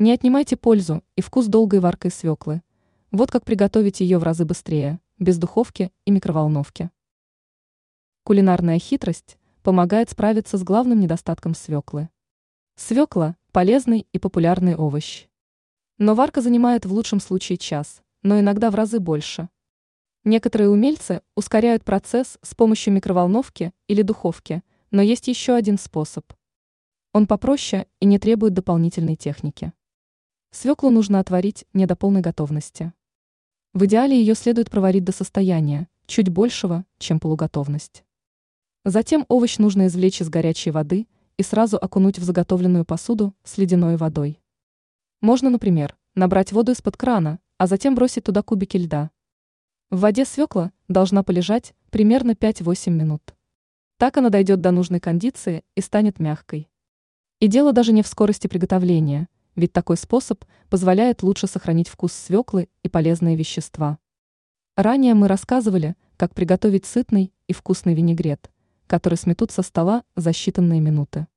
Не отнимайте пользу и вкус долгой варкой свеклы. Вот как приготовить ее в разы быстрее, без духовки и микроволновки. Кулинарная хитрость помогает справиться с главным недостатком свеклы. Свекла – полезный и популярный овощ. Но варка занимает в лучшем случае час, но иногда в разы больше. Некоторые умельцы ускоряют процесс с помощью микроволновки или духовки, но есть еще один способ. Он попроще и не требует дополнительной техники. Свеклу нужно отварить не до полной готовности. В идеале ее следует проварить до состояния, чуть большего, чем полуготовность. Затем овощ нужно извлечь из горячей воды и сразу окунуть в заготовленную посуду с ледяной водой. Можно, например, набрать воду из-под крана, а затем бросить туда кубики льда. В воде свекла должна полежать примерно 5-8 минут. Так она дойдет до нужной кондиции и станет мягкой. И дело даже не в скорости приготовления, ведь такой способ позволяет лучше сохранить вкус свеклы и полезные вещества. Ранее мы рассказывали, как приготовить сытный и вкусный винегрет, который сметут со стола за считанные минуты.